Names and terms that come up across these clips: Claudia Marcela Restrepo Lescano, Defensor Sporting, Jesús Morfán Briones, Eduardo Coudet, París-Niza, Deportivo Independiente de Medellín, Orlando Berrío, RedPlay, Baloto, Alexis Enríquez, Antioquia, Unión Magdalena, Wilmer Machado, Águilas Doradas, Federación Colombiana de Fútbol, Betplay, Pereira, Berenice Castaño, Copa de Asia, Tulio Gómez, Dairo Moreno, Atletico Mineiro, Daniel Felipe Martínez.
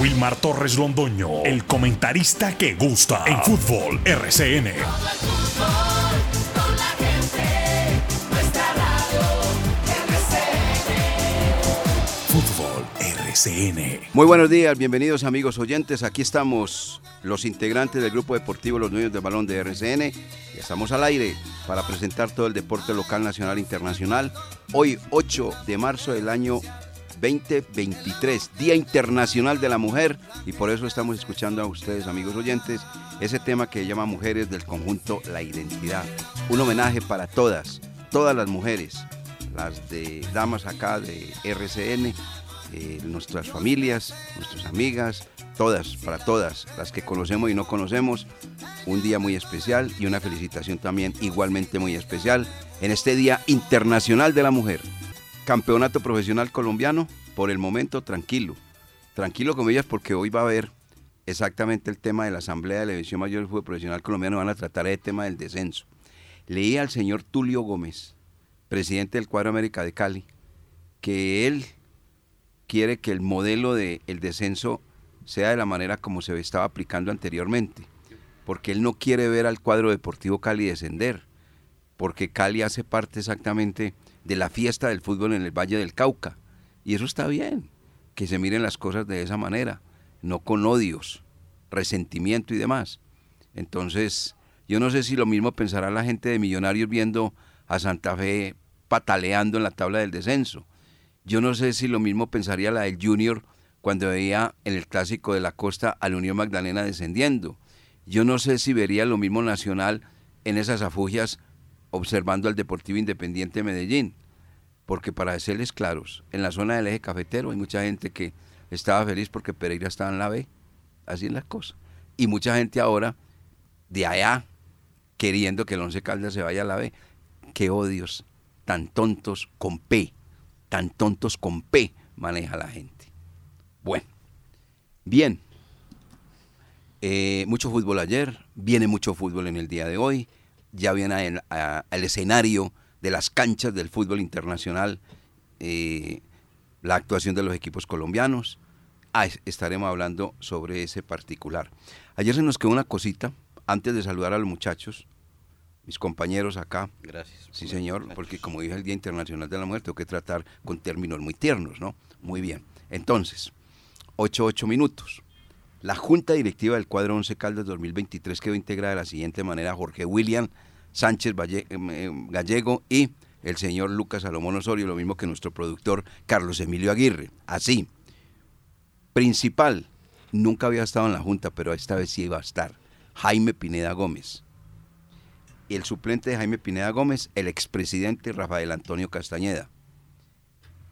Wilmar Torres Londoño, el comentarista que gusta en Fútbol RCN. Muy buenos días, bienvenidos amigos oyentes. Aquí estamos los integrantes del grupo deportivo Los Dueños del Balón de RCN. Estamos al aire para presentar todo el deporte local, nacional e internacional. Hoy 8 de marzo del año 2023, Día Internacional de la Mujer, y por eso estamos escuchando a ustedes amigos oyentes ese tema que llama Mujeres del Conjunto La Identidad. Un homenaje para todas las mujeres, las de damas acá de RCN. Nuestras familias, nuestras amigas, todas, para todas, las que conocemos y no conocemos, un día muy especial y una felicitación también igualmente muy especial en este Día Internacional de la Mujer. Campeonato profesional colombiano, por el momento tranquilo comillas, porque hoy va a haber exactamente el tema de la Asamblea de la División Mayor del Fútbol Profesional Colombiano, van a tratar el tema del descenso. Leí al señor Tulio Gómez, presidente del Cuadro América de Cali, que él quiere que el modelo del descenso sea de la manera como se estaba aplicando anteriormente, porque él no quiere ver al Cuadro Deportivo Cali descender, porque Cali hace parte exactamente de la fiesta del fútbol en el Valle del Cauca, y eso está bien, que se miren las cosas de esa manera, no con odios, resentimiento y demás. Entonces, yo no sé si lo mismo pensará la gente de Millonarios viendo a Santa Fe pataleando en la tabla del descenso. Yo no sé si lo mismo pensaría la del Junior cuando veía en el Clásico de la Costa al Unión Magdalena descendiendo. Yo no sé si vería lo mismo Nacional en esas afugias observando al Deportivo Independiente de Medellín. Porque para serles claros, en la zona del eje cafetero hay mucha gente que estaba feliz porque Pereira estaba en la B. Así es la cosa. Y mucha gente ahora de allá queriendo que el Once Caldas se vaya a la B. ¡Qué odios! Tan tontos con P maneja la gente. Bueno, bien, mucho fútbol ayer, viene mucho fútbol en el día de hoy, ya viene al escenario de las canchas del fútbol internacional, la actuación de los equipos colombianos, estaremos hablando sobre ese particular. Ayer se nos quedó una cosita, antes de saludar a los muchachos, mis compañeros acá. Gracias. Sí, señor, porque como dije, el Día Internacional de la Mujer, tengo que tratar con términos muy tiernos, ¿no? Muy bien. Entonces, 8 minutos. La Junta Directiva del Cuadro Once Caldas 2023 quedó integrada de la siguiente manera: Jorge William Sánchez Gallego y el señor Lucas Salomón Osorio, lo mismo que nuestro productor Carlos Emilio Aguirre. Así, principal, nunca había estado en la Junta, pero esta vez sí iba a estar, Jaime Pineda Gómez. El suplente de Jaime Pineda Gómez, el expresidente Rafael Antonio Castañeda.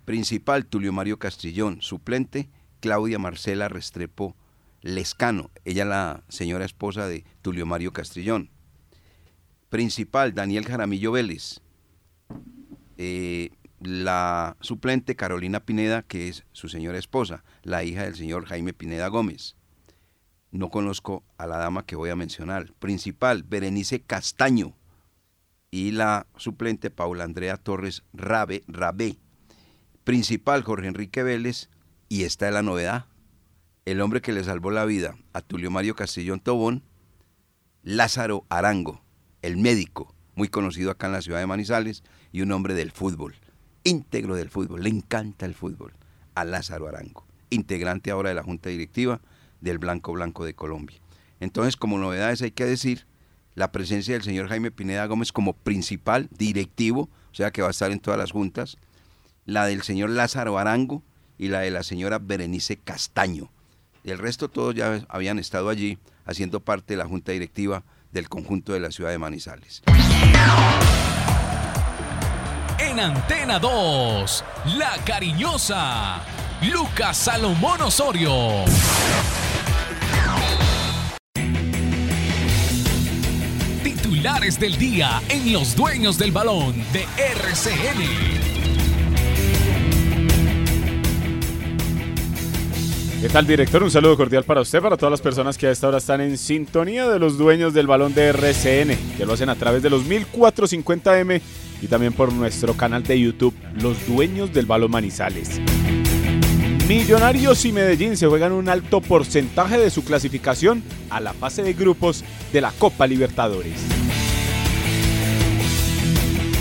Principal, Tulio Mario Castrillón. Suplente, Claudia Marcela Restrepo Lescano. Ella la señora esposa de Tulio Mario Castrillón. Principal, Daniel Jaramillo Vélez. La suplente, Carolina Pineda, que es su señora esposa, la hija del señor Jaime Pineda Gómez. No conozco a la dama que voy a mencionar. Principal, Berenice Castaño. Y la suplente, Paula Andrea Torres Rabé. Principal, Jorge Enrique Vélez. Y esta es la novedad. El hombre que le salvó la vida a Tulio Mario Castrillón Tobón, Lázaro Arango, el médico, muy conocido acá en la ciudad de Manizales, y un hombre del fútbol, íntegro del fútbol, le encanta el fútbol, a Lázaro Arango, integrante ahora de la Junta Directiva del Blanco Blanco de Colombia. Entonces, como novedades hay que decir la presencia del señor Jaime Pineda Gómez como principal directivo, o sea que va a estar en todas las juntas, la del señor Lázaro Arango y la de la señora Berenice Castaño. El resto todos ya habían estado allí haciendo parte de la Junta Directiva del conjunto de la ciudad de Manizales. En Antena 2, La Cariñosa, Lucas Salomón Osorio. Titulares del día en Los Dueños del Balón de RCN. ¿Qué tal, director? Un saludo cordial para usted, para todas las personas que a esta hora están en sintonía de Los Dueños del Balón de RCN, que lo hacen a través de los 1450M y también por nuestro canal de YouTube, Los Dueños del Balón Manizales. Millonarios y Medellín se juegan un alto porcentaje de su clasificación a la fase de grupos de la Copa Libertadores.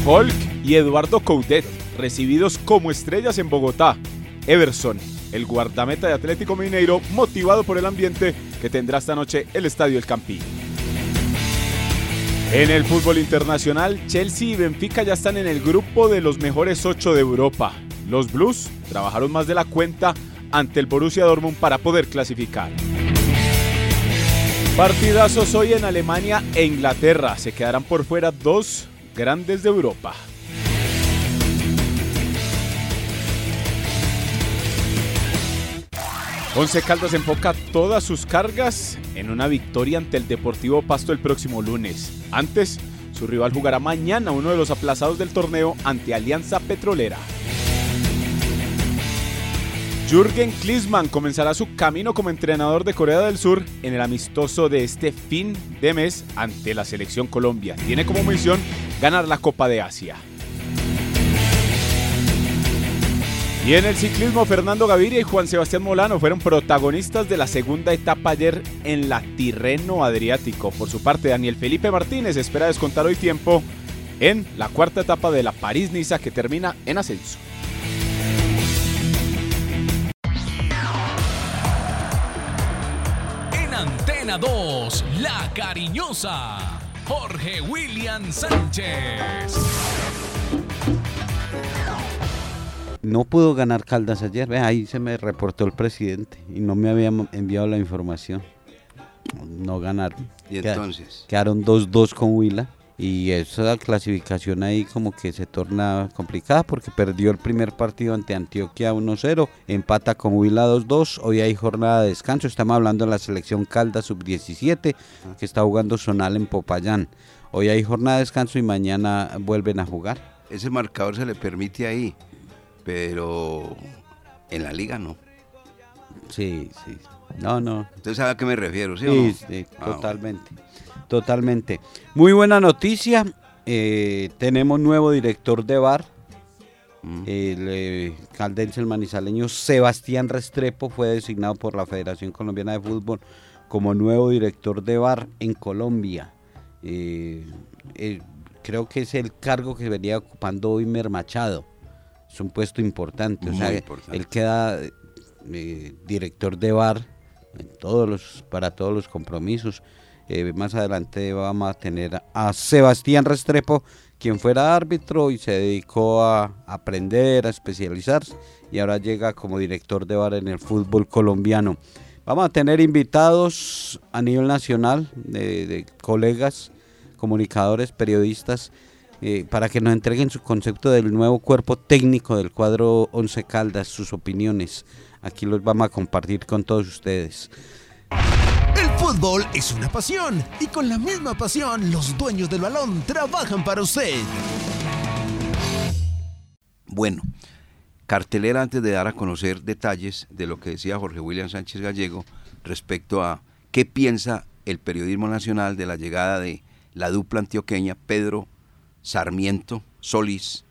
Hulk y Eduardo Coudet, recibidos como estrellas en Bogotá. Everson, el guardameta de Atlético Mineiro, motivado por el ambiente que tendrá esta noche el Estadio El Campín. En el fútbol internacional, Chelsea y Benfica ya están en el grupo de los mejores 8 de Europa. Los Blues trabajaron más de la cuenta ante el Borussia Dortmund para poder clasificar. Partidazos hoy en Alemania e Inglaterra. Se quedarán por fuera dos grandes de Europa. Once Caldas enfoca todas sus cargas en una victoria ante el Deportivo Pasto el próximo lunes. Antes, su rival jugará mañana uno de los aplazados del torneo ante Alianza Petrolera. Jürgen Klinsmann comenzará su camino como entrenador de Corea del Sur en el amistoso de este fin de mes ante la selección Colombia. Tiene como misión ganar la Copa de Asia. Y en el ciclismo, Fernando Gaviria y Juan Sebastián Molano fueron protagonistas de la segunda etapa ayer en la Tirreno Adriático. Por su parte, Daniel Felipe Martínez espera descontar hoy tiempo en la cuarta etapa de la París-Niza, que termina en ascenso. En Antena 2, La Cariñosa, Jorge William Sánchez. No pudo ganar Caldas ayer, ahí se me reportó el presidente y no me había enviado la información. No ganaron. ¿Y entonces? Quedaron 2-2 con Huila y esa clasificación ahí como que se torna complicada porque perdió el primer partido ante Antioquia 1-0, empata con Huila 2-2, hoy hay jornada de descanso, estamos hablando de la selección Caldas sub-17 que está jugando zonal en Popayán. Hoy hay jornada de descanso y mañana vuelven a jugar. Ese marcador se le permite ahí. Pero en la liga no. Sí, sí. No. Usted sabe a qué me refiero, ¿sí o no? Sí, totalmente. Totalmente. Muy buena noticia. Tenemos nuevo director de VAR. El caldense, el manizaleño Sebastián Restrepo fue designado por la Federación Colombiana de Fútbol como nuevo director de VAR en Colombia. Creo que es el cargo que venía ocupando Wilmer Machado. Es un puesto importante, importante. Él queda director de VAR para todos los compromisos. Más adelante vamos a tener a Sebastián Restrepo, quien fuera árbitro y se dedicó a aprender, a especializarse, y ahora llega como director de VAR en el fútbol colombiano. Vamos a tener invitados a nivel nacional, de colegas, comunicadores, periodistas, para que nos entreguen su concepto del nuevo cuerpo técnico del cuadro Once Caldas, sus opiniones. Aquí los vamos a compartir con todos ustedes. El fútbol es una pasión y con la misma pasión los dueños del balón trabajan para usted. Bueno, cartelera antes de dar a conocer detalles de lo que decía Jorge William Sánchez Gallego respecto a qué piensa el periodismo nacional de la llegada de la dupla antioqueña Pedro Sarmiento, Solís,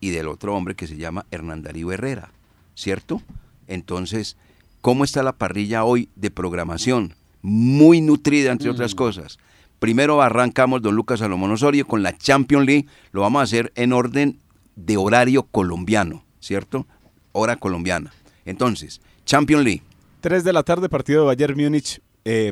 y del otro hombre que se llama Hernán Darío Herrera, ¿cierto? Entonces, ¿cómo está la parrilla hoy de programación? Muy nutrida, entre otras cosas. Primero arrancamos, don Lucas Salomón Osorio, con la Champions League. Lo vamos a hacer en orden de horario colombiano, ¿cierto? Hora colombiana. Entonces, Champions League. 3:00 p.m, partido de Bayern Múnich,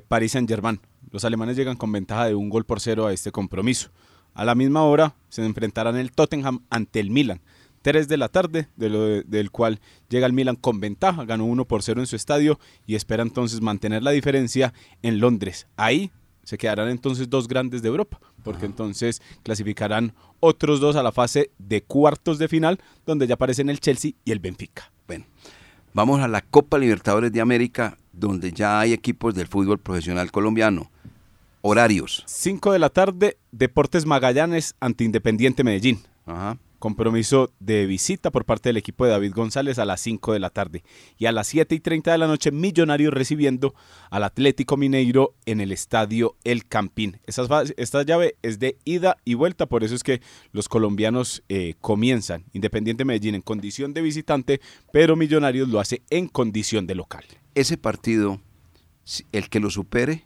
París Saint-Germain. Los alemanes llegan con ventaja de 1-0 a este compromiso. A la misma hora se enfrentarán el Tottenham ante el Milan. 3:00 p.m, del cual llega el Milan con ventaja, ganó 1-0 en su estadio y espera entonces mantener la diferencia en Londres. Ahí se quedarán entonces dos grandes de Europa, porque entonces clasificarán otros dos a la fase de cuartos de final, donde ya aparecen el Chelsea y el Benfica. Bueno, vamos a la Copa Libertadores de América, donde ya hay equipos del fútbol profesional colombiano. Horarios. 5:00 p.m, Deportes Magallanes ante Independiente Medellín. Compromiso de visita por parte del equipo de David González a las 5 de la tarde. Y a las 7:30 de la noche, Millonarios recibiendo al Atlético Mineiro en el Estadio El Campín. Esta llave es de ida y vuelta, por eso es que los colombianos comienzan Independiente Medellín en condición de visitante, pero Millonarios lo hace en condición de local. Ese partido, el que lo supere,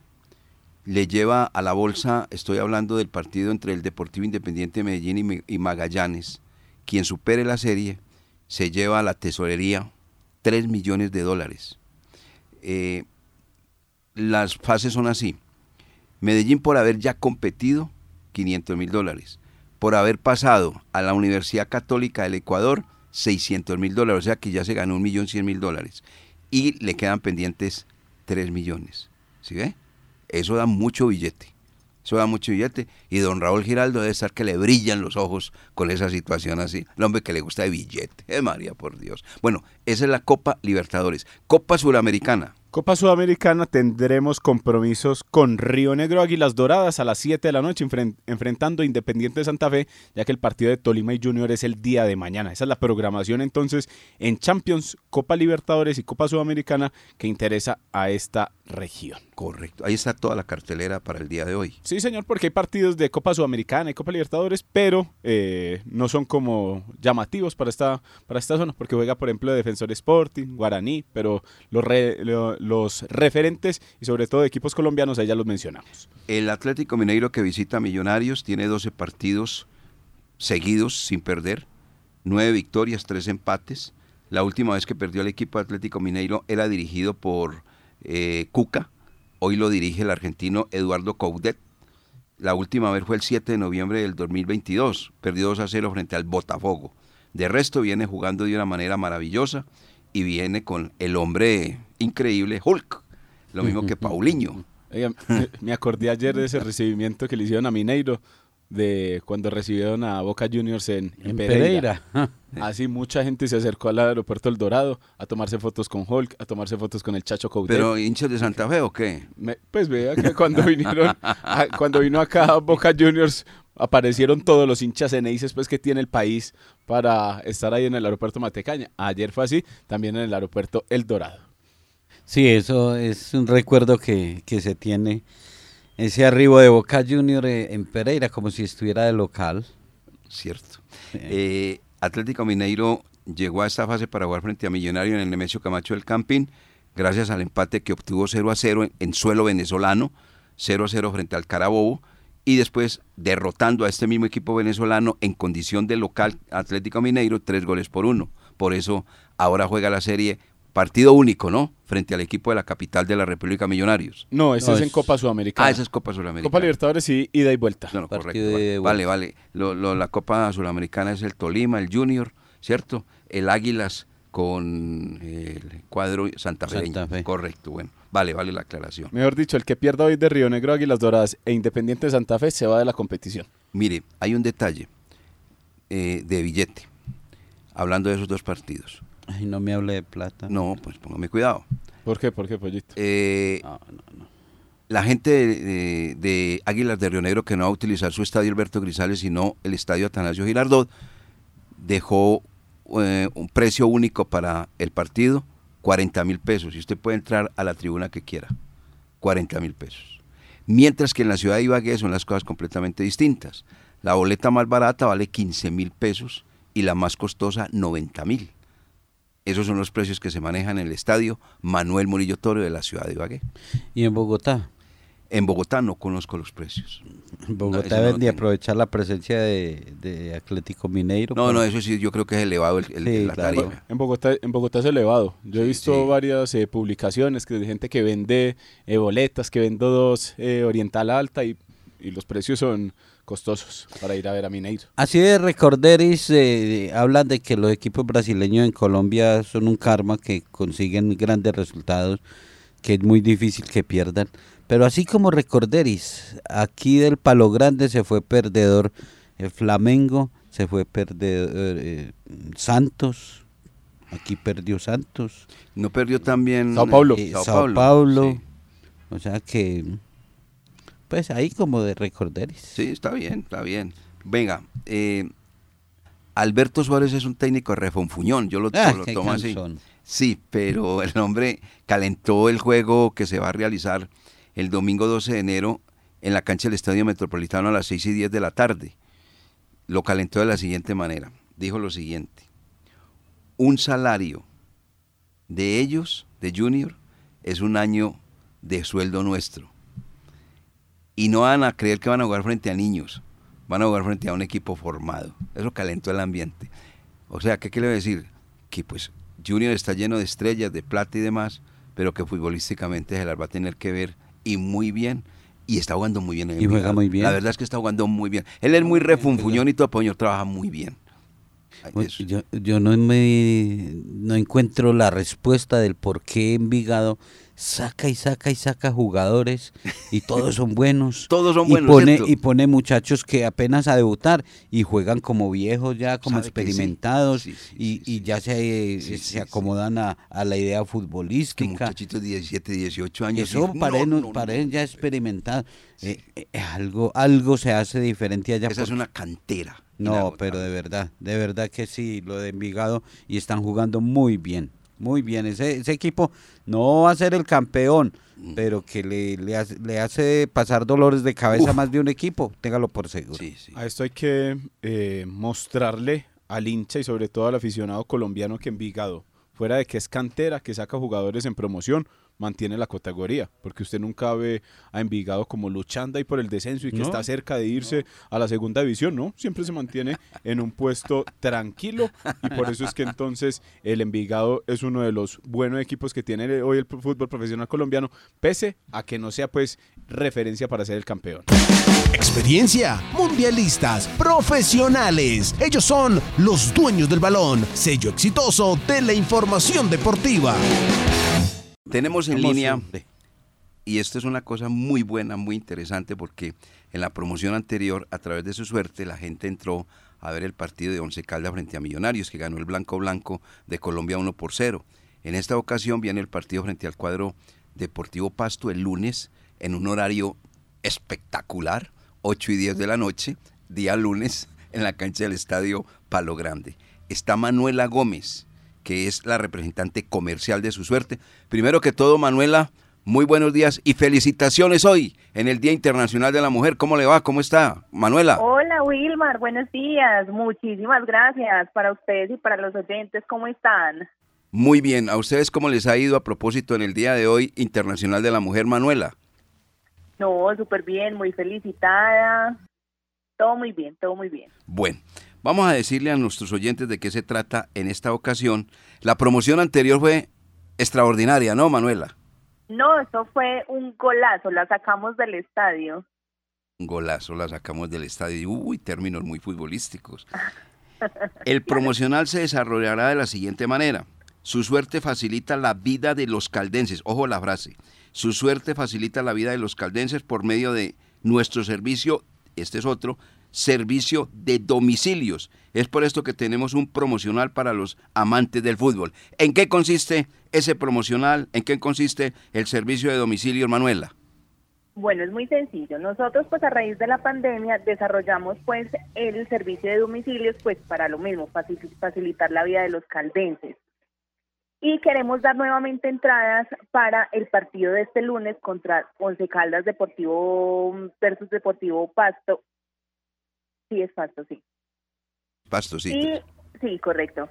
le lleva a la bolsa, estoy hablando del partido entre el Deportivo Independiente de Medellín y Magallanes, quien supere la serie se lleva a la tesorería $3 millones. Las fases son así: Medellín por haber ya competido $500 mil, por haber pasado a la Universidad Católica del Ecuador $600 mil, o sea que ya se ganó $1.100.000 y le quedan pendientes $3 millones, ¿sí ve? Eso da mucho billete, y don Raúl Giraldo debe estar que le brillan los ojos con esa situación así, el hombre que le gusta de billete, María, por Dios. Bueno, esa es la Copa Libertadores. Copa Sudamericana tendremos compromisos con Río Negro, Águilas Doradas a las 7 de la noche, enfrentando Independiente de Santa Fe, ya que el partido de Tolima y Junior es el día de mañana. Esa es la programación entonces en Champions, Copa Libertadores y Copa Sudamericana que interesa a esta región. Correcto, ahí está toda la cartelera para el día de hoy. Sí, señor, porque hay partidos de Copa Sudamericana y Copa Libertadores, pero no son como llamativos para esta zona, porque juega, por ejemplo, Defensor Sporting, Guaraní, pero los referentes y sobre todo de equipos colombianos, ahí ya los mencionamos. El Atlético Mineiro, que visita a Millonarios, tiene 12 partidos seguidos sin perder, 9 victorias, 3 empates. La última vez que perdió el equipo Atlético Mineiro era dirigido por Cuca, hoy lo dirige el argentino Eduardo Coudet. La última vez fue el 7 de noviembre del 2022, perdió 2-0 frente al Botafogo. De resto viene jugando de una manera maravillosa y viene con el hombre increíble Hulk, lo mismo que Paulinho. Oiga, me acordé ayer de ese recibimiento que le hicieron a Mineiro, de cuando recibieron a Boca Juniors en Pereira. Así mucha gente se acercó al aeropuerto El Dorado a tomarse fotos con Hulk, a tomarse fotos con el Chacho Coudet. ¿Pero hinchas de Santa Fe o qué? Pues vea que cuando vino acá Boca Juniors, aparecieron todos los hinchas eneises pues que tiene el país para estar ahí en el aeropuerto Matecaña. Ayer fue así, también en el aeropuerto El Dorado. Sí, eso es un recuerdo que se tiene. Ese arribo de Boca Junior en Pereira, como si estuviera de local. Cierto. Atlético Mineiro llegó a esta fase para jugar frente a Millonario en el Nemesio Camacho del Campín, gracias al empate que obtuvo 0-0 en suelo venezolano, 0-0 frente al Carabobo, y después derrotando a este mismo equipo venezolano en condición de local Atlético Mineiro, 3-1. Por eso ahora juega la serie partido único, ¿no?, frente al equipo de la capital de la República, Millonarios. No, ese es en Copa Sudamericana. Ah, esa es Copa Sudamericana. Copa Libertadores sí, ida y vuelta. No, correcto. Vale. La Copa Sudamericana es el Tolima, el Junior, ¿cierto? El Águilas con el cuadro Santa Fe. Correcto, bueno. Vale la aclaración. Mejor dicho, el que pierda hoy de Río Negro, Águilas Doradas e Independiente de Santa Fe se va de la competición. Mire, hay un detalle de billete, hablando de esos dos partidos. Ay, no me hable de plata. No, pues póngame cuidado. ¿Por qué, pollito? No. La gente de Águilas de Río Negro, que no va a utilizar su estadio Alberto Grisales, sino el estadio Atanasio Girardot, dejó un precio único para el partido, $40.000. Y usted puede entrar a la tribuna que quiera, $40.000. Mientras que en la ciudad de Ibagué son las cosas completamente distintas. La boleta más barata vale $15.000 y la más costosa $90.000. Esos son los precios que se manejan en el estadio Manuel Murillo Toro de la ciudad de Ibagué. ¿Y en Bogotá? En Bogotá no conozco los precios. En Bogotá deben de aprovechar la presencia de Atlético Mineiro. No, eso sí, yo creo que es elevado la tarifa. Claro. En Bogotá es elevado. Yo he visto varias publicaciones de gente que vende boletas, que vende dos Oriental Alta y los precios son costosos para ir a ver a Mineiro. Así de recorderis, hablan de que los equipos brasileños en Colombia son un karma, que consiguen grandes resultados, que es muy difícil que pierdan. Pero así como recorderis, aquí del Palo Grande se fue perdedor el Flamengo, se fue perdedor Santos, aquí perdió Santos. No perdió también Sao Paulo. Sí. O sea que... pues ahí como de recorderis. Sí, está bien. Venga, Alberto Suárez es un técnico refonfuñón, yo lo tomo así. Sí, pero el hombre calentó el juego que se va a realizar el domingo 12 de enero en la cancha del Estadio Metropolitano a las 6:10 de la tarde. Lo calentó de la siguiente manera. Dijo lo siguiente: un salario de ellos, de Junior, es un año de sueldo nuestro. Y no van a creer que van a jugar frente a niños, van a jugar frente a un equipo formado. Eso calentó el ambiente. O sea, ¿qué quiero decir? Que pues Junior está lleno de estrellas, de plata y demás, pero que futbolísticamente se las va a tener que ver, y muy bien, y está jugando muy bien. Y juega muy bien. La verdad es que está jugando muy bien. Él es muy refunfuñón y todo, pero trabaja muy bien. Pues yo no encuentro la respuesta del por qué Envigado saca jugadores y todos son buenos. Todos son buenos. Y pone muchachos que apenas a debutar y juegan como viejos ya, como experimentados, y ya se acomodan a la idea futbolística. Muchachitos de 17, 18 años. Eso parecen ya experimentados. Algo se hace diferente allá. Esa es una cantera. No, pero de verdad que sí, lo de Envigado, y están jugando muy bien. Muy bien, ese equipo no va a ser el campeón, pero que le hace pasar dolores de cabeza más de un equipo, téngalo por seguro. Sí, sí. A esto hay que mostrarle al hincha y sobre todo al aficionado colombiano que Envigado, fuera de que es cantera, que saca jugadores en promoción, mantiene la categoría, porque usted nunca ve a Envigado como luchando ahí por el descenso y que está cerca de irse a la segunda división, ¿no? Siempre se mantiene en un puesto tranquilo, y por eso es que entonces el Envigado es uno de los buenos equipos que tiene hoy el fútbol profesional colombiano, pese a que no sea pues referencia para ser el campeón. Experiencia, mundialistas, profesionales, ellos son los dueños del balón, sello exitoso de la información deportiva. Tenemos en línea, y esto es una cosa muy buena, muy interesante, porque en la promoción anterior, a través de su suerte, la gente entró a ver el partido de Once Caldas frente a Millonarios, que ganó el Blanco de Colombia 1-0. En esta ocasión viene el partido frente al cuadro Deportivo Pasto el lunes, en un horario espectacular, 8:10 de la noche, día lunes, en la cancha del Estadio Palo Grande. Está Manuela Gómez, que es la representante comercial de su suerte. Primero que todo, Manuela, muy buenos días y felicitaciones hoy en el Día Internacional de la Mujer. ¿Cómo le va? ¿Cómo está, Manuela? Hola, Wilmar, buenos días. Muchísimas gracias para ustedes y para los oyentes. ¿Cómo están? Muy bien. ¿A ustedes cómo les ha ido a propósito en el día de hoy Internacional de la Mujer, Manuela? No, súper bien, muy felicitada. Todo muy bien, todo muy bien. Bueno. Vamos a decirle a nuestros oyentes de qué se trata en esta ocasión. La promoción anterior fue extraordinaria, ¿no, Manuela? No, eso fue un golazo, la sacamos del estadio. Un golazo, la sacamos del estadio. Uy, términos muy futbolísticos. El promocional se desarrollará de la siguiente manera. Su suerte facilita la vida de los caldenses. Ojo la frase. Su suerte facilita la vida de los caldenses por medio de nuestro servicio, este es otro, servicio de domicilios. Es por esto que tenemos un promocional para los amantes del fútbol. ¿En qué consiste ese promocional? ¿En qué consiste el servicio de domicilio, Manuela? Bueno, es muy sencillo. Nosotros, pues a raíz de la pandemia, desarrollamos pues el servicio de domicilios, pues para lo mismo, facilitar la vida de los caldenses. Y queremos dar nuevamente entradas para el partido de este lunes contra Once Caldas Deportivo versus Deportivo Pasto. Sí, es Pasto, sí. Pasto, sí. Sí, correcto.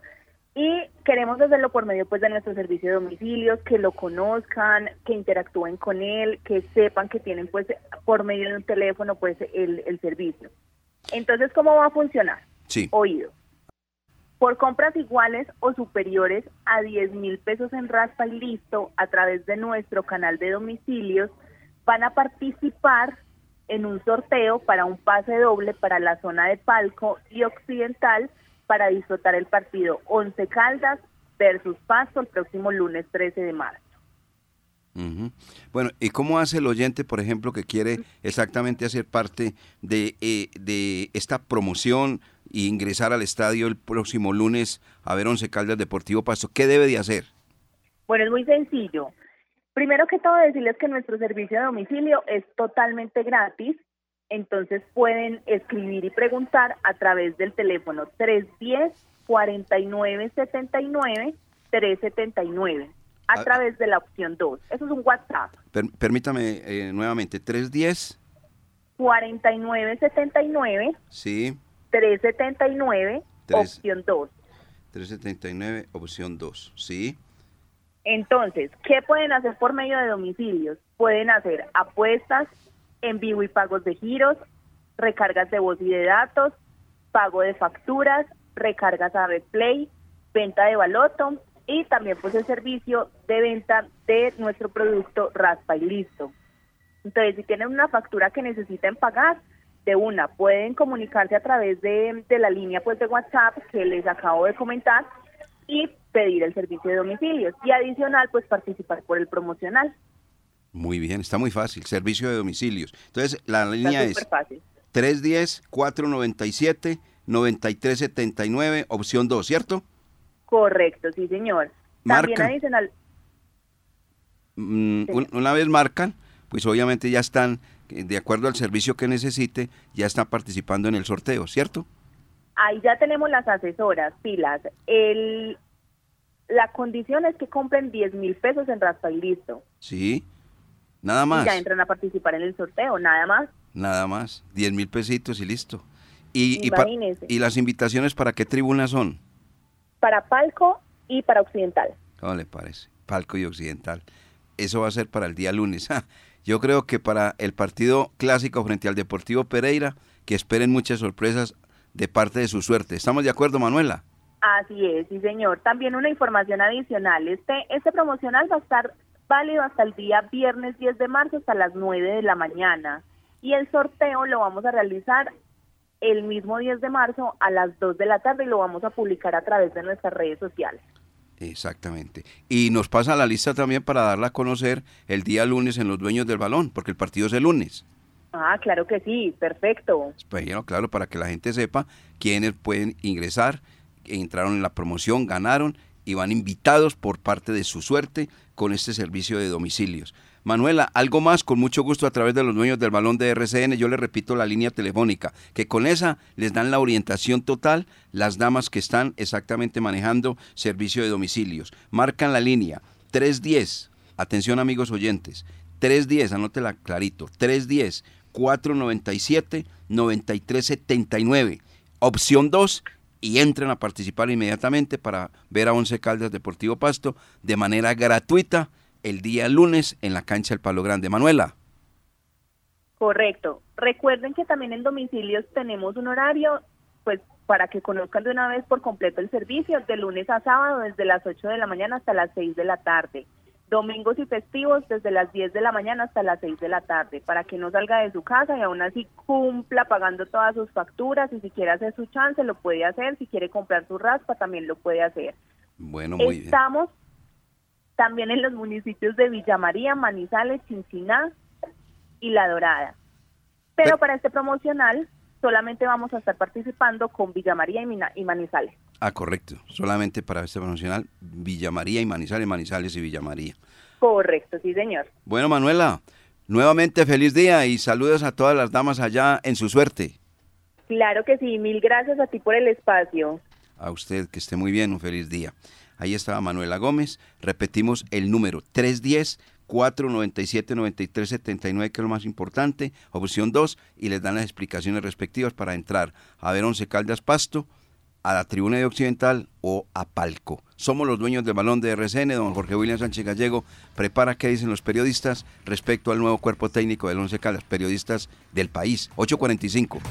Y queremos hacerlo por medio pues de nuestro servicio de domicilios, que lo conozcan, que interactúen con él, que sepan que tienen pues por medio de un teléfono pues el servicio. Entonces, ¿cómo va a funcionar? Sí. Oído. Por compras iguales o superiores a 10,000 pesos en raspa y listo, a través de nuestro canal de domicilios, van a participar en un sorteo para un pase doble para la zona de Palco y Occidental para disfrutar el partido Once Caldas versus Pasto el próximo lunes 13 de marzo. Uh-huh. Bueno, ¿y cómo hace el oyente, por ejemplo, que quiere exactamente hacer parte de esta promoción e ingresar al estadio el próximo lunes a ver Once Caldas Deportivo Pasto? ¿Qué debe de hacer? Bueno, es muy sencillo. Primero que todo, decirles que nuestro servicio de domicilio es totalmente gratis. entonces pueden escribir y preguntar a través del teléfono 310-4979-379, a través de la opción 2. Eso es un WhatsApp. Permítame nuevamente, 310-4979, sí, 379, opción 2. 379, opción 2, sí. Entonces, ¿qué pueden hacer por medio de domicilios? Pueden hacer apuestas en vivo y pagos de giros, recargas de voz y de datos, pago de facturas, recargas a RedPlay, venta de baloto y también pues el servicio de venta de nuestro producto Raspa y Listo. Entonces, si tienen una factura que necesiten pagar, de una, pueden comunicarse a través de la línea pues de WhatsApp que les acabo de comentar y pedir el servicio de domicilios y adicional pues participar por el promocional. Muy bien, está muy fácil, servicio de domicilios. Entonces, la línea es 310-497-9379, opción 2, ¿cierto? Correcto, sí, señor. También adicional. Señor. Una vez marcan, pues obviamente ya están, de acuerdo al servicio que necesite, ya están participando en el sorteo, ¿cierto? Ahí ya tenemos las asesoras, pilas. La condición es que compren 10,000 pesos en Raspa y Listo. Sí. Nada más. Y ya entran a participar en el sorteo, nada más. Nada más, 10,000 pesitos y listo. Y las invitaciones, ¿para qué tribunas son? Para Palco y para Occidental. ¿Cómo le parece? Palco y Occidental. Eso va a ser para el día lunes. Yo creo que para el partido clásico frente al Deportivo Pereira, que esperen muchas sorpresas de parte de su suerte. ¿Estamos de acuerdo, Manuela? Así es, sí, señor. También una información adicional. Este promocional va a estar válido hasta el día viernes 10 de marzo hasta las 9 de la mañana y el sorteo lo vamos a realizar el mismo 10 de marzo a las 2 de la tarde y lo vamos a publicar a través de nuestras redes sociales. Exactamente, y nos pasa la lista también para darla a conocer el día lunes en Los Dueños del Balón, porque el partido es el lunes. Ah, claro que sí, perfecto. Bueno, claro, para que la gente sepa quiénes pueden ingresar, entraron en la promoción, ganaron y van invitados por parte de su suerte con este servicio de domicilios. Manuela, algo más, con mucho gusto, a través de Los Dueños del Balón de RCN. Yo les repito la línea telefónica, que con esa les dan la orientación total las damas que están exactamente manejando servicio de domicilios. Marcan la línea 310, atención amigos oyentes, 310, anótela clarito, 310-497-9379, opción 2, y entren a participar inmediatamente para ver a Once Caldas Deportivo Pasto de manera gratuita el día lunes en la cancha del Palo Grande. Manuela. Correcto. Recuerden que también en domicilios tenemos un horario, pues para que conozcan de una vez por completo el servicio, de lunes a sábado desde las 8 de la mañana hasta las 6 de la tarde. Domingos y festivos desde las 10 de la mañana hasta las 6 de la tarde, para que no salga de su casa y aún así cumpla pagando todas sus facturas, y si quiere hacer su chance lo puede hacer, si quiere comprar su raspa también lo puede hacer. Bueno, muy bien. Estamos también en los municipios de Villa María, Manizales, Chinchiná y La Dorada. Pero para este promocional solamente vamos a estar participando con Villa María y Manizales. Ah, correcto. Solamente para este promocional, Villa María y Manizales, Manizales y Villa María. Correcto, sí, señor. Bueno, Manuela, nuevamente feliz día y saludos a todas las damas allá en su suerte. Claro que sí, mil gracias a ti por el espacio. A usted, que esté muy bien, un feliz día. Ahí estaba Manuela Gómez, repetimos el número 310-497-9379, que es lo más importante, opción 2, y les dan las explicaciones respectivas para entrar a ver Once Caldas Pasto, a la tribuna de Occidental o a Palco. Somos Los Dueños del Balón de RCN. Don Jorge William Sánchez Gallego prepara qué dicen los periodistas respecto al nuevo cuerpo técnico del Once Caldas, periodistas del país. 8:45.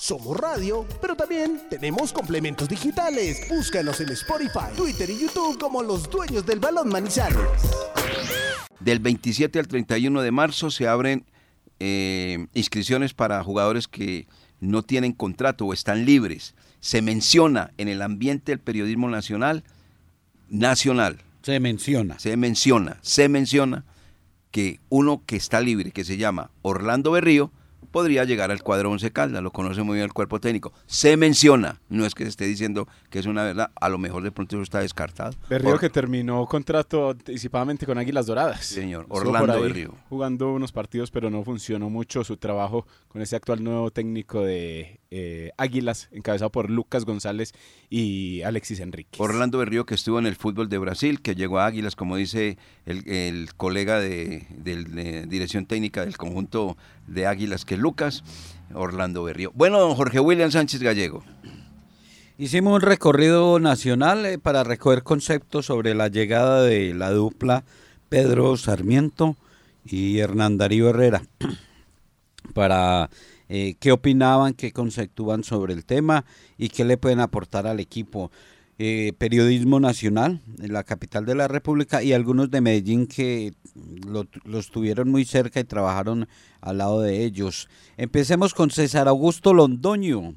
Somos radio, pero también tenemos complementos digitales. Búscanos en Spotify, Twitter y YouTube como Los Dueños del Balón Manizales. Del 27 al 31 de marzo se abren inscripciones para jugadores que no tienen contrato o están libres. Se menciona en el ambiente del periodismo nacional. Se menciona que uno que está libre, que se llama Orlando Berrío, podría llegar al cuadro Once Caldas, lo conoce muy bien el cuerpo técnico. Se menciona, no es que se esté diciendo que es una verdad, a lo mejor de pronto eso está descartado. Berrío, que terminó contrato anticipadamente con Águilas Doradas. Señor, Orlando Berrío. Jugando unos partidos, pero no funcionó mucho su trabajo con ese actual nuevo técnico de Águilas, encabezado por Lucas González y Alexis Enríquez. Orlando Berrío, que estuvo en el fútbol de Brasil, que llegó a Águilas, como dice el colega de dirección técnica del conjunto de Águilas, que es Lucas, Orlando Berrío. Bueno, don Jorge William Sánchez Gallego. Hicimos un recorrido nacional para recoger conceptos sobre la llegada de la dupla Pedro Sarmiento y Hernán Darío Herrera, para qué opinaban, qué conceptúan sobre el tema y qué le pueden aportar al equipo. Periodismo nacional, en la capital de la República, y algunos de Medellín que los tuvieron muy cerca y trabajaron al lado de ellos. Empecemos con César Augusto Londoño.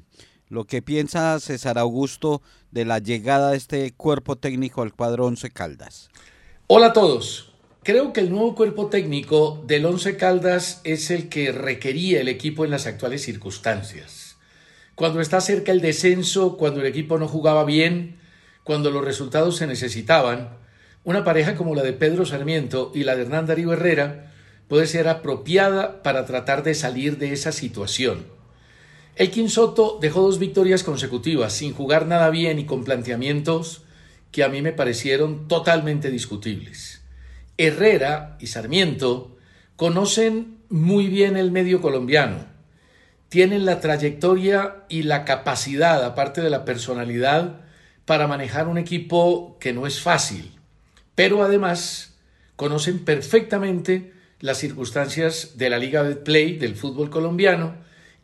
Lo que piensa César Augusto de la llegada de este cuerpo técnico al cuadro Once Caldas. Hola a todos. Creo que el nuevo cuerpo técnico del Once Caldas es el que requería el equipo en las actuales circunstancias. Cuando está cerca el descenso, cuando el equipo no jugaba bien, cuando los resultados se necesitaban, una pareja como la de Pedro Sarmiento y la de Hernán Darío Herrera puede ser apropiada para tratar de salir de esa situación. Elkin Soto dejó 2 victorias consecutivas sin jugar nada bien y con planteamientos que a mí me parecieron totalmente discutibles. Herrera y Sarmiento conocen muy bien el medio colombiano, tienen la trayectoria y la capacidad, aparte de la personalidad, para manejar un equipo que no es fácil, pero además conocen perfectamente las circunstancias de la Liga Betplay del fútbol colombiano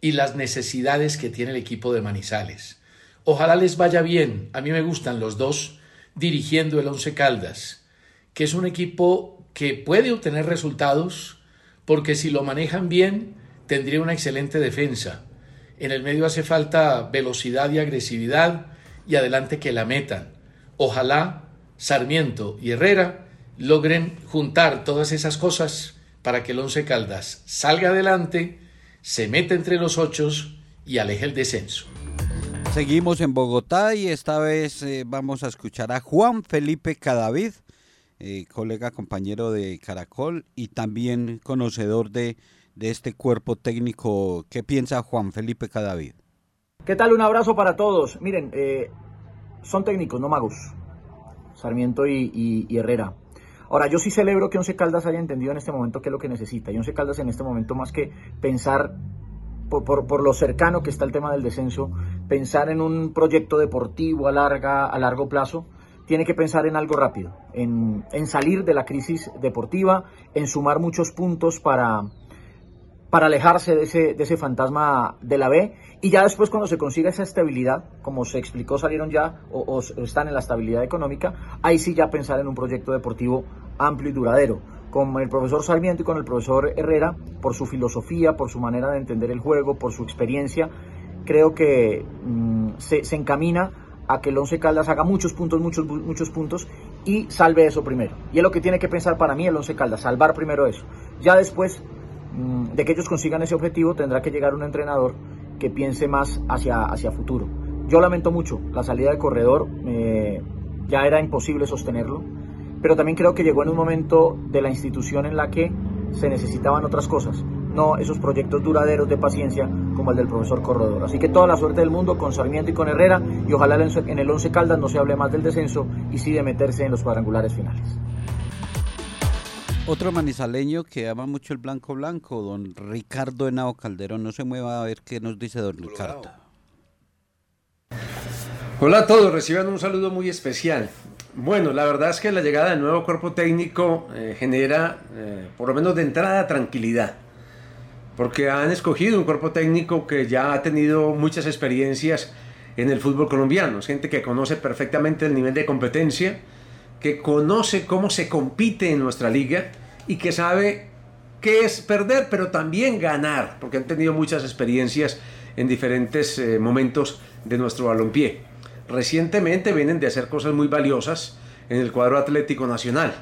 y las necesidades que tiene el equipo de Manizales. Ojalá les vaya bien. A mí me gustan los dos dirigiendo el Once Caldas, que es un equipo que puede obtener resultados, porque si lo manejan bien, tendría una excelente defensa. En el medio hace falta velocidad y agresividad, y adelante que la metan. Ojalá Sarmiento y Herrera logren juntar todas esas cosas para que el Once Caldas salga adelante, se mete entre los 8 y aleja el descenso. Seguimos en Bogotá y esta vez vamos a escuchar a Juan Felipe Cadavid, colega, compañero de Caracol y también conocedor de este cuerpo técnico. ¿Qué piensa Juan Felipe Cadavid? ¿Qué tal? Un abrazo para todos. Miren, son técnicos, no magos, Sarmiento y Herrera. Ahora, yo sí celebro que Once Caldas haya entendido en este momento qué es lo que necesita. Y Once Caldas en este momento, más que pensar por lo cercano que está el tema del descenso, pensar en un proyecto deportivo a largo plazo, tiene que pensar en algo rápido, en salir de la crisis deportiva, en sumar muchos puntos para alejarse de ese fantasma de la B. Y ya después, cuando se consiga esa estabilidad, como se explicó, salieron ya o están en la estabilidad económica, ahí sí ya pensar en un proyecto deportivo amplio y duradero. Con el profesor Sarmiento y con el profesor Herrera, por su filosofía, por su manera de entender el juego, por su experiencia, creo que se encamina a que el Once Caldas haga muchos puntos y salve eso primero. Y es lo que tiene que pensar para mí el Once Caldas, salvar primero eso. Ya después de que ellos consigan ese objetivo, tendrá que llegar un entrenador que piense más hacia futuro. Yo lamento mucho la salida de Corredor, ya era imposible sostenerlo, pero también creo que llegó en un momento de la institución en la que se necesitaban otras cosas, no esos proyectos duraderos de paciencia como el del profesor Corredor. Así que toda la suerte del mundo con Sarmiento y con Herrera, y ojalá en el Once Caldas no se hable más del descenso y sí de meterse en los cuadrangulares finales. Otro manizaleño que ama mucho el blanco, don Ricardo Henao Calderón. No se mueva, a ver qué nos dice don Ricardo. Hola a todos, reciban un saludo muy especial. Bueno, la verdad es que la llegada del nuevo cuerpo técnico genera, por lo menos de entrada, tranquilidad. Porque han escogido un cuerpo técnico que ya ha tenido muchas experiencias en el fútbol colombiano. Es gente que conoce perfectamente el nivel de competencia, que conoce cómo se compite en nuestra liga y que sabe qué es perder, pero también ganar, porque han tenido muchas experiencias en diferentes momentos de nuestro balompié. Recientemente vienen de hacer cosas muy valiosas en el cuadro Atlético Nacional.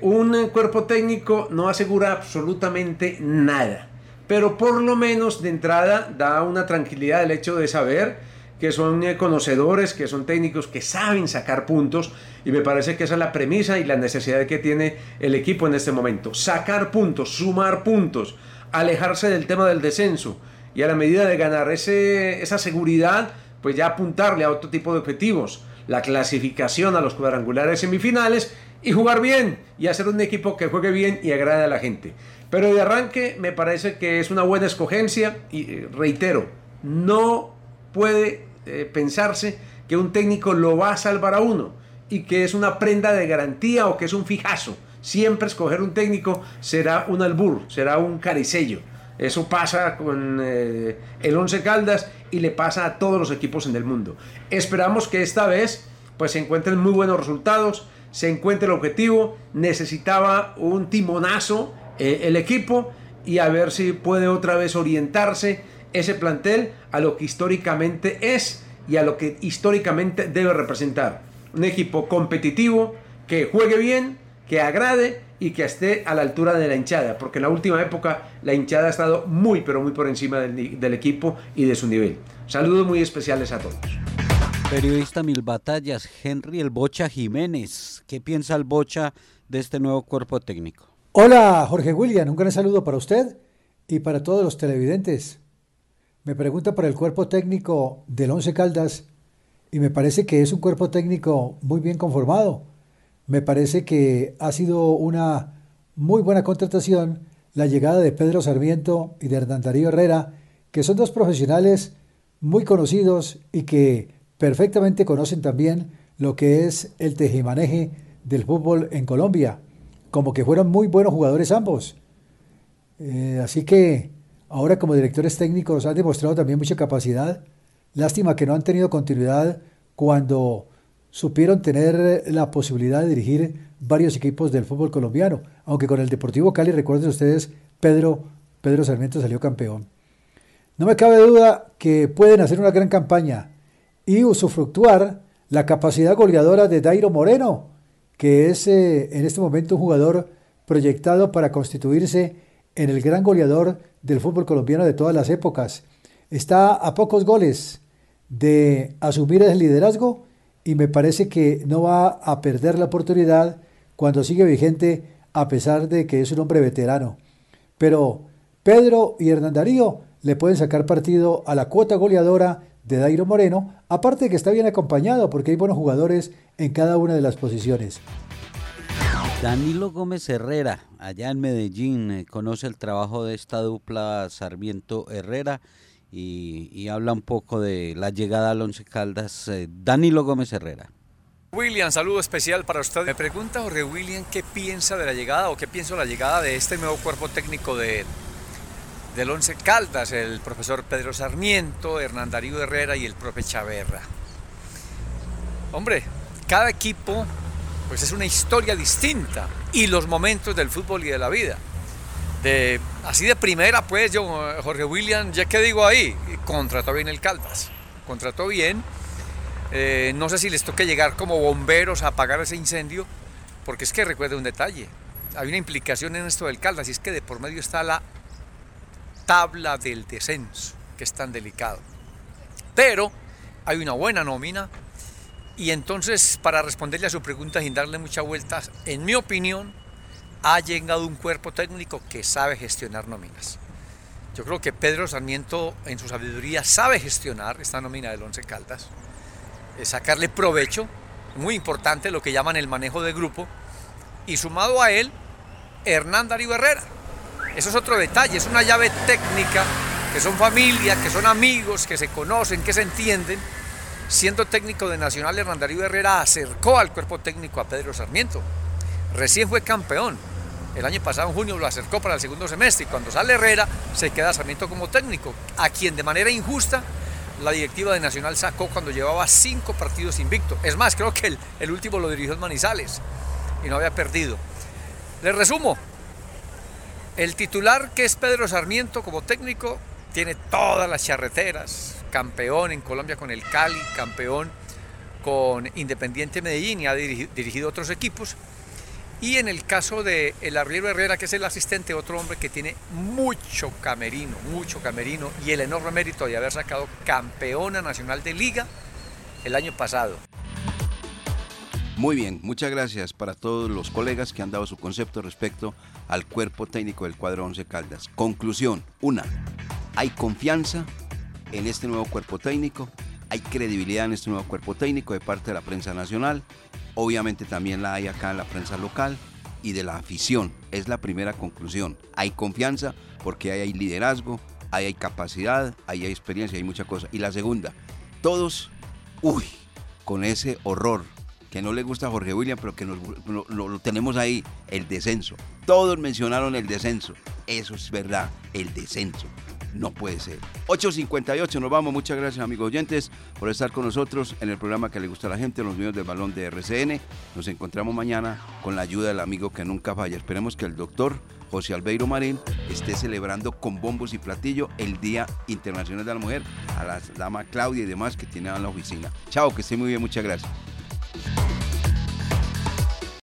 Un cuerpo técnico no asegura absolutamente nada, pero por lo menos de entrada da una tranquilidad el hecho de saber que son conocedores, que son técnicos, que saben sacar puntos, y me parece que esa es la premisa y la necesidad que tiene el equipo en este momento: sacar puntos, sumar puntos, alejarse del tema del descenso, y a la medida de ganar esa seguridad, pues ya apuntarle a otro tipo de objetivos, la clasificación a los cuadrangulares semifinales, y jugar bien, y hacer un equipo que juegue bien y agrade a la gente. Pero de arranque me parece que es una buena escogencia, y reitero, no puede pensarse que un técnico lo va a salvar a uno, y que es una prenda de garantía o que es un fijazo. Siempre escoger un técnico será un albur, será un caricello. Eso pasa con el Once Caldas y le pasa a todos los equipos en el mundo. Esperamos que esta vez pues se encuentren muy buenos resultados, se encuentre el objetivo. Necesitaba un timonazo el equipo, y a ver si puede otra vez orientarse ese plantel a lo que históricamente es y a lo que históricamente debe representar. Un equipo competitivo, que juegue bien, que agrade y que esté a la altura de la hinchada, porque en la última época la hinchada ha estado muy pero muy por encima del equipo y de su nivel. Saludos muy especiales a todos. Periodista Mil Batallas, Henry El Bocha Jiménez. ¿Qué piensa El Bocha de este nuevo cuerpo técnico? Hola, Jorge William, un gran saludo para usted y para todos los televidentes. Me pregunta por el cuerpo técnico del Once Caldas y me parece que es un cuerpo técnico muy bien conformado. Me parece que ha sido una muy buena contratación la llegada de Pedro Sarmiento y de Hernán Darío Herrera, que son dos profesionales muy conocidos y que perfectamente conocen también lo que es el tejimaneje del fútbol en Colombia, como que fueron muy buenos jugadores ambos. Así que ahora como directores técnicos han demostrado también mucha capacidad. Lástima que no han tenido continuidad cuando supieron tener la posibilidad de dirigir varios equipos del fútbol colombiano, aunque con el Deportivo Cali, recuerden ustedes, Pedro Sarmiento salió campeón. No me cabe duda que pueden hacer una gran campaña y usufructuar la capacidad goleadora de Dairo Moreno, que es en este momento un jugador proyectado para constituirse en el gran goleador del fútbol colombiano de todas las épocas. Está a pocos goles de asumir el liderazgo y me parece que no va a perder la oportunidad cuando sigue vigente, a pesar de que es un hombre veterano. Pero Pedro y Hernán Darío le pueden sacar partido a la cuota goleadora de Dairo Moreno, aparte de que está bien acompañado porque hay buenos jugadores en cada una de las posiciones. Danilo Gómez Herrera, allá en Medellín, conoce el trabajo de esta dupla Sarmiento-Herrera y habla un poco de la llegada al Once Caldas. Danilo Gómez Herrera. William, saludo especial para usted. Me pregunta Jorge William qué piensa de la llegada o qué pienso de la llegada de este nuevo cuerpo técnico del Once Caldas, el profesor Pedro Sarmiento, Hernán Darío Herrera y el profe Chaverra. Hombre, cada equipo pues es una historia distinta y los momentos del fútbol y de la vida. Así de primera, pues yo, Jorge William, ya que digo ahí, contrató bien el Caldas, contrató bien. No sé si les toque llegar como bomberos a apagar ese incendio, porque es que recuerde un detalle: hay una implicación en esto del Caldas, y es que de por medio está la tabla del descenso, que es tan delicado. Pero hay una buena nómina. Y entonces, para responderle a su pregunta sin darle muchas vueltas, en mi opinión, ha llegado un cuerpo técnico que sabe gestionar nóminas. Yo creo que Pedro Sarmiento, en su sabiduría, sabe gestionar esta nómina del Once Caldas, sacarle provecho, muy importante lo que llaman el manejo de grupo, y sumado a él, Hernán Darío Herrera. Eso es otro detalle, es una llave técnica, que son familia, que son amigos, que se conocen, que se entienden. Siendo técnico de Nacional, Hernán Darío Herrera acercó al cuerpo técnico a Pedro Sarmiento. Recién fue campeón. El año pasado, en junio, lo acercó para el segundo semestre. Y cuando sale Herrera, se queda Sarmiento como técnico, a quien de manera injusta la directiva de Nacional sacó cuando llevaba 5 partidos invicto. Es más, creo que el último lo dirigió en Manizales y no había perdido. Les resumo. El titular, que es Pedro Sarmiento como técnico, tiene todas las charreteras, campeón en Colombia con el Cali, campeón con Independiente Medellín y ha dirigido otros equipos. Y en el caso de el Arriero Herrera, que es el asistente, otro hombre que tiene mucho camerino y el enorme mérito de haber sacado campeona nacional de liga el año pasado. Muy bien, muchas gracias para todos los colegas que han dado su concepto respecto al cuerpo técnico del cuadro Once Caldas. Conclusión, una, hay confianza en este nuevo cuerpo técnico, hay credibilidad en este nuevo cuerpo técnico de parte de la prensa nacional. Obviamente también la hay acá en la prensa local y de la afición. Es la primera conclusión. Hay confianza porque ahí hay liderazgo, ahí hay capacidad, ahí hay experiencia, hay mucha cosa. Y la segunda, todos, con ese horror que no le gusta a Jorge William, pero que lo tenemos ahí, el descenso. Todos mencionaron el descenso. Eso es verdad, el descenso. No puede ser. 8:58, nos vamos. Muchas gracias, amigos oyentes, por estar con nosotros en el programa que le gusta a la gente, Los Niños del Balón de RCN. Nos encontramos mañana con la ayuda del amigo que nunca falla. Esperemos que el doctor José Albeiro Marín esté celebrando con bombos y platillo el Día Internacional de la Mujer, a la dama Claudia y demás que tiene en la oficina. Chao, que esté muy bien. Muchas gracias.